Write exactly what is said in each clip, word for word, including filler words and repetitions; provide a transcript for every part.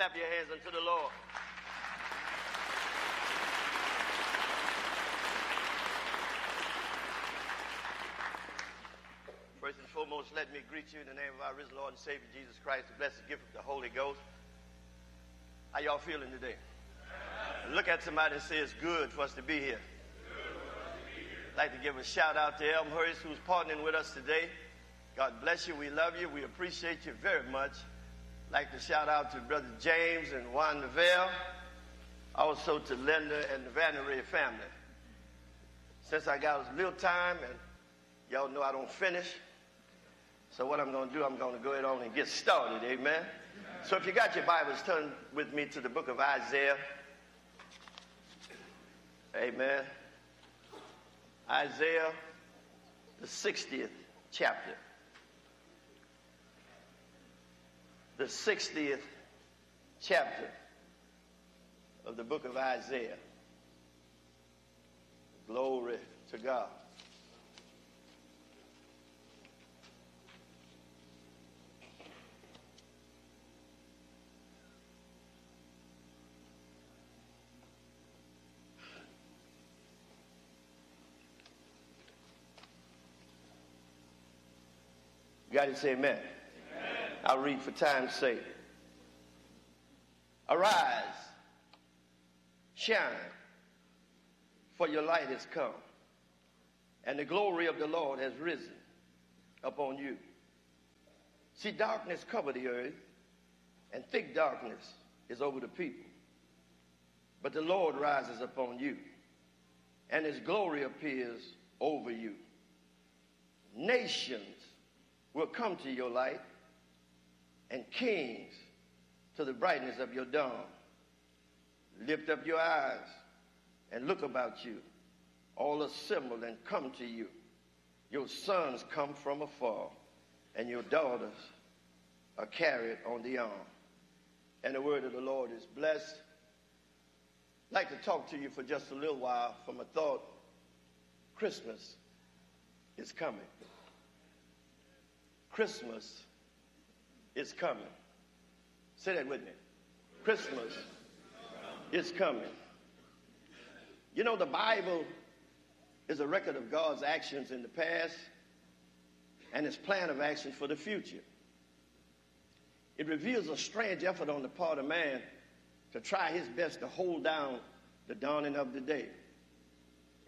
clap your hands unto the Lord. First and foremost, let me greet you in the name of our risen Lord and Savior, Jesus Christ, the blessed gift of the Holy Ghost. How y'all feeling today? Look at somebody and say, it's good for us to be here. I'd like to give a shout out to Elmhurst, who's partnering with us today. God bless you. We love you. We appreciate you very much. I'd like to shout out to Brother James and Juan Neville, also to Linda and the Vandere family. Since I got a little time, and y'all know I don't finish, so what I'm going to do, I'm going to go ahead on and get started, amen? Amen. So if you got your Bibles, turn with me to the book of Isaiah. Amen. Isaiah, the sixtieth chapter. The sixtieth chapter of the book of Isaiah. Glory to God. God is saying, amen. Amen. I'll read for time's sake. Arise, shine, for your light has come, and the glory of the Lord has risen upon you. See, darkness covered the earth, and thick darkness is over the people. But the Lord rises upon you, and his glory appears over you. Nations will come to your light, and kings to the brightness of your dawn. Lift up your eyes and look about you. All assemble and come to you. Your sons come from afar, and your daughters are carried on the arm. And the word of the Lord is blessed. I'd like to talk to you for just a little while from a thought. Christmas is coming. Christmas is coming. Say that with me. Christmas is coming. You know, the Bible is a record of God's actions in the past and his plan of action for the future. It reveals a strange effort on the part of man to try his best to hold down the dawning of the day.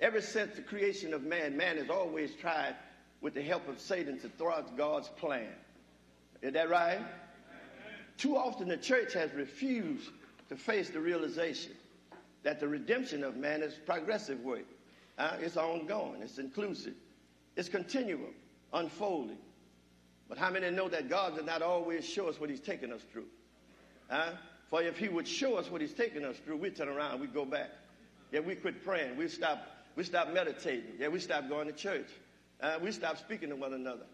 Ever since the creation of man, man has always tried, with the help of Satan, to thwart God's plan. Is that right? Amen. Too often the church has refused to face the realization that the redemption of man is progressive work. Uh, it's ongoing. It's inclusive. It's continuum, unfolding. But how many know that God does not always show us what he's taking us through? Uh, for if he would show us what he's taking us through, we'd turn around, we'd go back. Yeah, we quit praying. We'd stop, we'd stop meditating. Yeah, we'd stop going to church. Uh, we stop speaking to one another.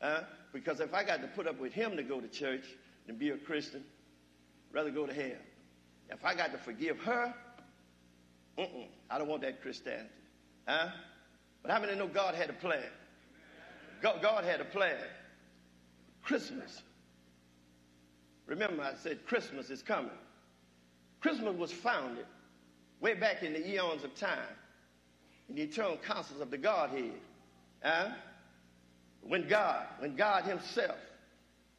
Uh, because if I got to put up with him to go to church than be a Christian, I'd rather go to hell. If I got to forgive her, mm-mm, I don't want that Christianity. Uh? But how many know God had a plan? God, God had a plan. Christmas. Remember I said Christmas is coming. Christmas was founded way back in the eons of time, in the eternal counsels of the Godhead. Uh, when God, when God himself,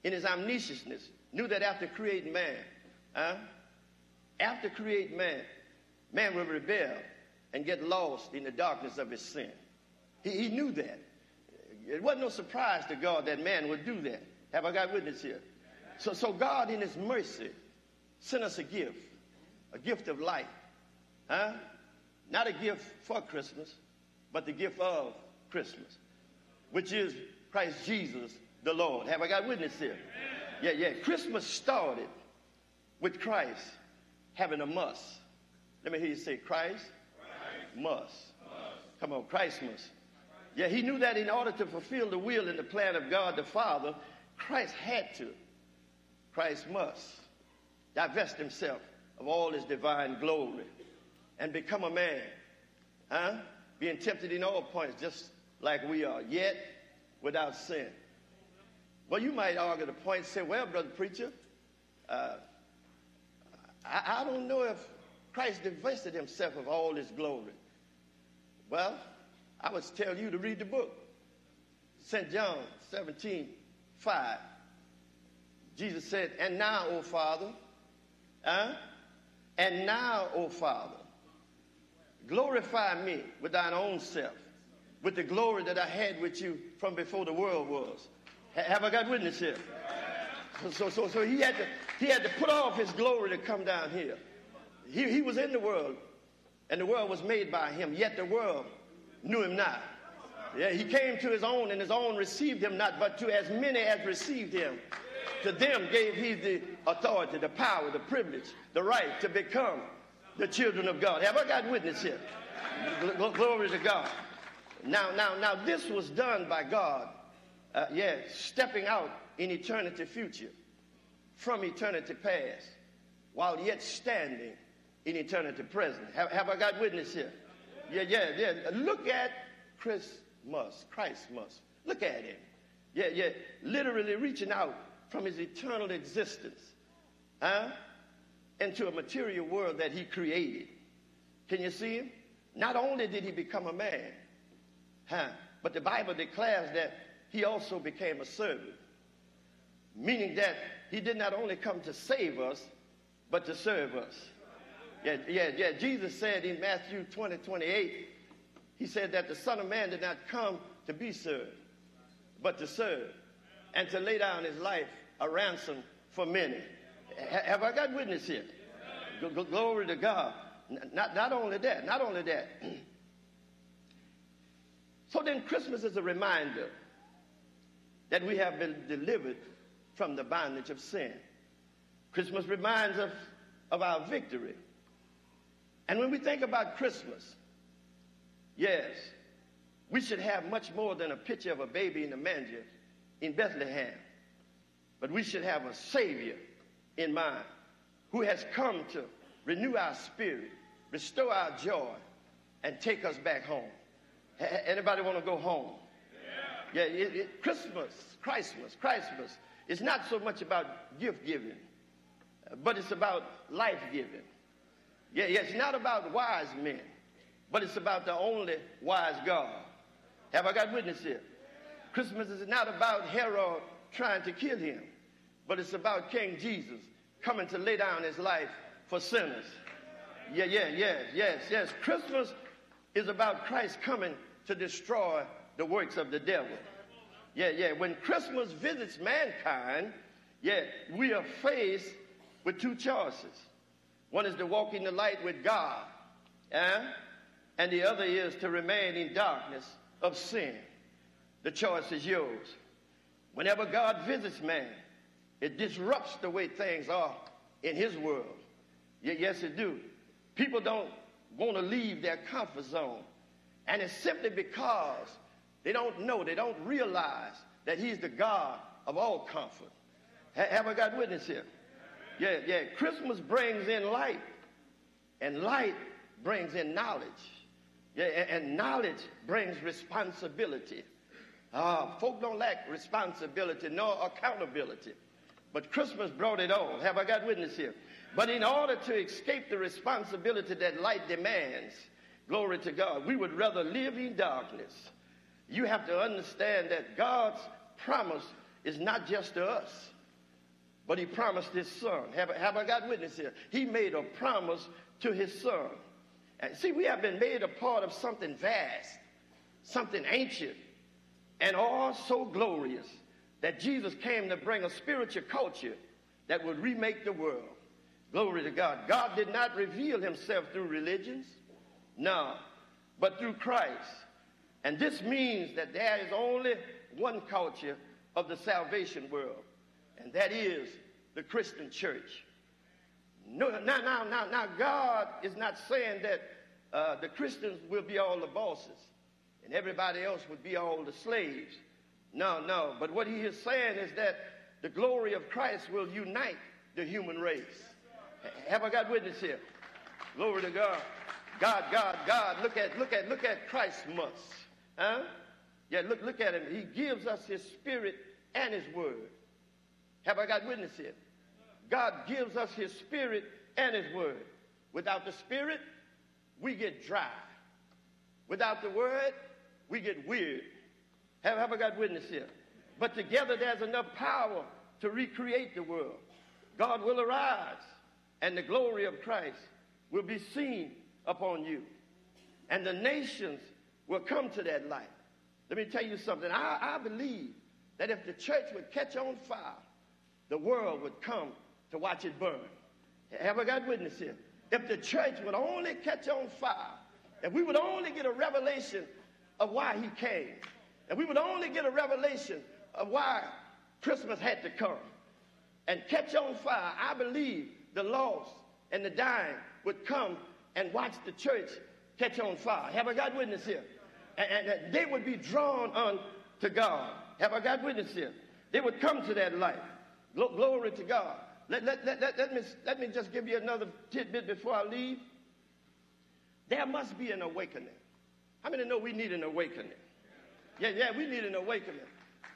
in his omniscientness, knew that after creating man, uh, after creating man, man will rebel and get lost in the darkness of his sin. He, he knew that. It wasn't no surprise to God that man would do that. Have I got witness here? So, so God, in his mercy, sent us a gift, a gift of light. Uh, not a gift for Christmas, but the gift of Christmas, which is Christ Jesus the Lord. Have I got witness here? Yeah, yeah. Christmas started with Christ having a must. Let me hear you say Christ, Christ must. must. Come on, Christ must. Yeah, he knew that in order to fulfill the will and the plan of God the Father, Christ had to. Christ must divest himself of all his divine glory and become a man, huh? Being tempted in all points, just like we are, yet without sin. Well, you might argue the point and say, well, brother preacher, uh, I, I don't know if Christ divested himself of all his glory. Well, I would tell you to read the book. Saint John seventeen, five. Jesus said, and now, O Father, huh? and now, O Father, glorify me with thine own self, with the glory that I had with you from before the world was. H- have I got witness here? So, so, so, so he had to, he had to put off his glory to come down here. He, he was in the world, and the world was made by him, yet the world knew him not. Yeah, he came to his own, and his own received him not, but to as many as received him, to them gave he the authority, the power, the privilege, the right to become the children of God. Have I got witness here? Gl- glory to God. Now, now, now, this was done by God, uh, yeah, stepping out in eternity future from eternity past, while yet standing in eternity present. Have, have I got witness here? Yeah, yeah, yeah. Look at Christmas, Christmas. Look at him. Yeah, yeah. Literally reaching out from his eternal existence, huh, into a material world that he created. Can you see him? Not only did he become a man, huh, but the Bible declares that he also became a servant, meaning that he did not only come to save us, but to serve us. Yeah, yeah, yeah. Jesus said in Matthew twenty, twenty-eight, he said that the Son of Man did not come to be served, but to serve, and to lay down his life a ransom for many. H- have I got witness here? G- g- glory to God. N- not, not only that, not only that. So then Christmas is a reminder that we have been delivered from the bondage of sin. Christmas reminds us of, of our victory. And when we think about Christmas, yes, we should have much more than a picture of a baby in a manger in Bethlehem, but we should have a Savior in mind who has come to renew our spirit, restore our joy, and take us back home. H- anybody want to go home? Yeah, yeah it, it, Christmas, Christmas, Christmas is not so much about gift giving, but it's about life giving. Yeah, yeah, it's not about wise men, but it's about the only wise God. Have I got witness here? Christmas is not about Herod trying to kill him, but it's about King Jesus coming to lay down his life for sinners. Yeah, yeah, yeah, yes, yes. Christmas is about Christ coming to destroy the works of the devil. Yeah, yeah. When Christmas visits mankind, yeah, we are faced with two choices. One is to walk in the light with God, eh? and the other is to remain in darkness of sin. The choice is yours. Whenever God visits man, it disrupts the way things are in his world. Yes, it do. People don't want to leave their comfort zone. And it's simply because they don't know, they don't realize that he's the God of all comfort. Have I got witness here? Yeah, yeah. Christmas brings in light. And light brings in knowledge. Yeah, and knowledge brings responsibility. Ah, folk don't lack responsibility nor accountability. But Christmas brought it all. Have I got witness here? But in order to escape the responsibility that light demands, glory to God, we would rather live in darkness. You have to understand that God's promise is not just to us, but he promised his son. Have, have I got witness here? He made a promise to his son. And see, we have been made a part of something vast, something ancient, and all so glorious that Jesus came to bring a spiritual culture that would remake the world. Glory to God. God did not reveal himself through religions, no, but through Christ. And this means that there is only one culture of the salvation world, and that is the Christian church. No, now, now, now, now God is not saying that uh, the Christians will be all the bosses, and everybody else would be all the slaves. No, no. But what he is saying is that the glory of Christ will unite the human race. Have I got witness here? Glory to God. God, God, God. Look at, look at, look at Christmas. Huh? Yeah, look, look at him. He gives us his spirit and his word. Have I got witness here? God gives us his spirit and his word. Without the Spirit, we get dry. Without the word, we get weird. Have, have I got witness here? But together there's enough power to recreate the world. God will arise, and the glory of Christ will be seen upon you. And the nations will come to that light. Let me tell you something. I, I believe that if the church would catch on fire, the world would come to watch it burn. Have I got witness here? If the church would only catch on fire, if we would only get a revelation of why he came, if we would only get a revelation of why Christmas had to come, and catch on fire, I believe the lost and the dying would come and watch the church catch on fire. Have I got witness here? And, and they would be drawn unto God. Have I got witness here? They would come to that light. Glory to God. Let, let, let, let, let, me, let me just give you another tidbit before I leave. There must be an awakening. How many know we need an awakening? Yeah, yeah, we need an awakening.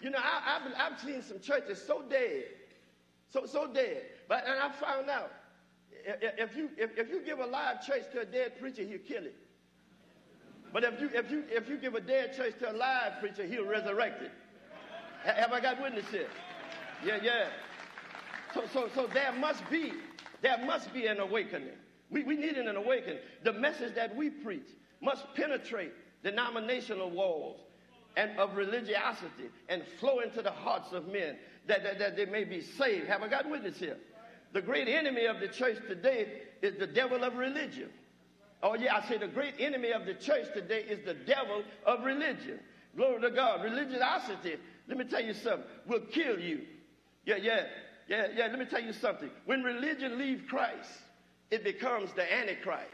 You know, I, I've, I've seen some churches so dead, so so dead. But and I found out, if you if, if you give a live church to a dead preacher, he'll kill it. But if you if you if you give a dead church to a live preacher, he'll resurrect it. Have I got witness here? Yeah, yeah. So, so, so there must be, there must be an awakening. We, we need an awakening. The message that we preach must penetrate denominational walls and of religiosity and flow into the hearts of men that, that, that they may be saved. Have I got witness here? The great enemy of the church today is the devil of religion. Oh, yeah, I say the great enemy of the church today is the devil of religion. Glory to God. Religiosity, let me tell you something, will kill you. Yeah, yeah. Yeah, yeah, let me tell you something. When religion leaves Christ, it becomes the Antichrist.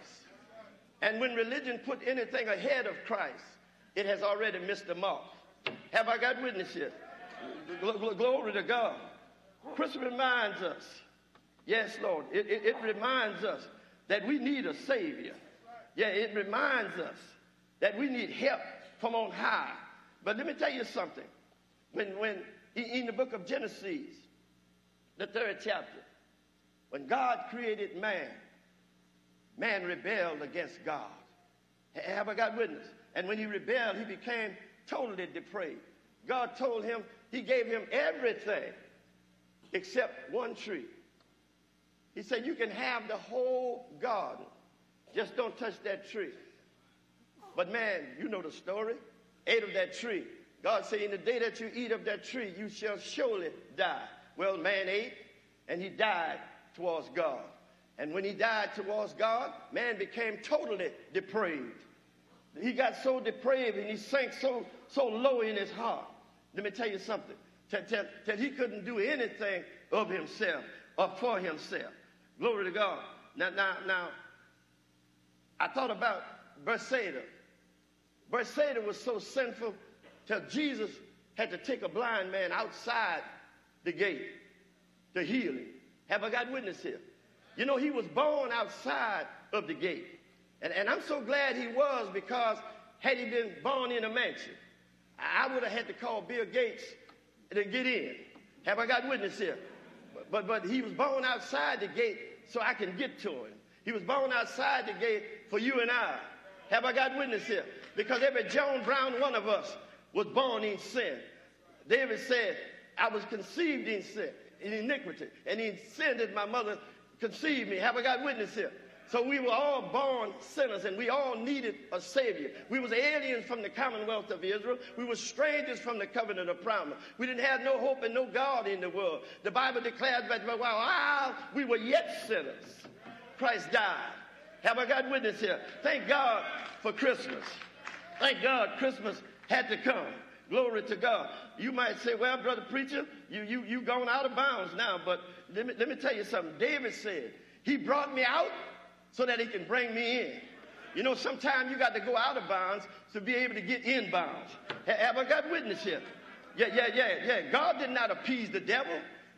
And when religion put anything ahead of Christ, it has already missed the mark. Have I got witness here? Glory to God. Christ reminds us, yes, Lord, it, it, it reminds us that we need a Savior. Yeah, it reminds us that we need help from on high. But let me tell you something. When, when in the book of Genesis, the third chapter, when God created man, man rebelled against God. Have I got witness? And when he rebelled, he became totally depraved. God told him, he gave him everything except one tree. He said, you can have the whole garden. Just don't touch that tree. But man, you know the story. Ate of that tree. God said, in the day that you eat of that tree, you shall surely die. Well, man ate, and he died towards God. And when he died towards God, man became totally depraved. He got so depraved, and he sank so, so low in his heart. Let me tell you something. That he couldn't do anything of himself or for himself. Glory to God. Now, now, now I thought about Bethsaida. Bethsaida was so sinful till Jesus had to take a blind man outside the gate to heal him. Have I got witness here? You know, he was born outside of the gate. And, and I'm so glad he was, because had he been born in a mansion, I would have had to call Bill Gates to get in. Have I got witness here? But, but, but he was born outside the gate so I can get to him. He was born outside the gate for you and I. Have I got witness here? Because every John Brown one of us was born in sin. David said, I was conceived in sin, in iniquity, and in sin did my mother conceive me. Have I got witness here? So we were all born sinners, and we all needed a Savior. We was aliens from the commonwealth of Israel. We were strangers from the covenant of promise. We didn't have no hope and no God in the world. The Bible declares that while we were yet sinners, Christ died. Have I got witness here? Thank God for Christmas. Thank God Christmas had to come. Glory to God. You might say, well, brother preacher, you you you gone out of bounds now, but let me, let me tell you something. David said, he brought me out so that he can bring me in. You know, sometimes you got to go out of bounds to be able to get in bounds. Have I got witness here? Yeah, yeah, yeah, yeah. God did not appease the devil.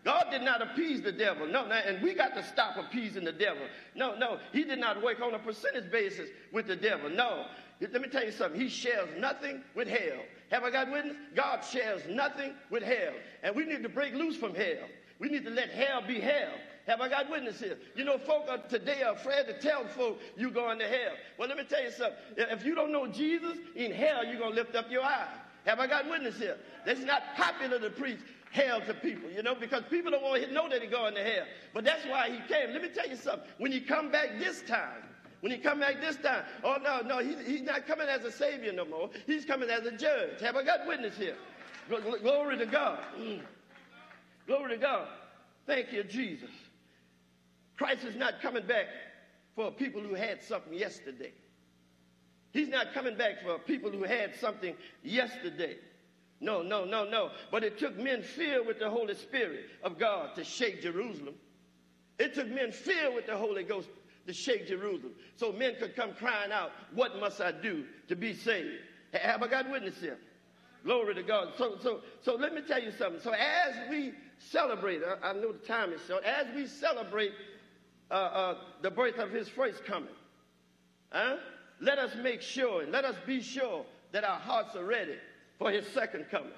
God did not appease the devil. No, no, and we got to stop appeasing the devil. No, no, he did not work on a percentage basis with the devil. No. Let me tell you something. He shares nothing with hell. Have I got witness? God shares nothing with hell. And we need to break loose from hell. We need to let hell be hell. Have I got witnesses? You know, folk are, today are afraid to tell folk you're going to hell. Well, let me tell you something. If you don't know Jesus, in hell you're going to lift up your eyes. Have I got witnesses here? It's not popular to preach hell to people, you know, because people don't want to know that they're going to hell. But that's why he came. Let me tell you something. When you come back this time, when he come back this time, oh, no, no, he's, he's not coming as a savior no more. He's coming as a judge. Have I got witness here? Glory to God. Mm. Glory to God. Thank you, Jesus. Christ is not coming back for people who had something yesterday. He's not coming back for people who had something yesterday. No, no, no, no. But it took men filled with the Holy Spirit of God to shake Jerusalem. It took men filled with the Holy Ghost to shake Jerusalem, so men could come crying out, "What must I do to be saved?" Have I got witness here? Glory to God. So, so, so let me tell you something. So as we celebrate, I, I know the time is short. As we celebrate uh, uh, the birth of His first coming, huh? Let us make sure and let us be sure that our hearts are ready for His second coming.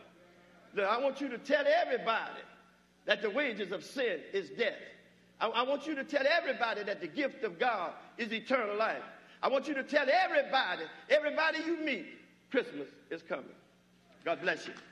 Look, I want you to tell everybody that the wages of sin is death. I, I want you to tell everybody that the gift of God is eternal life. I want you to tell everybody, everybody you meet, Christmas is coming. God bless you.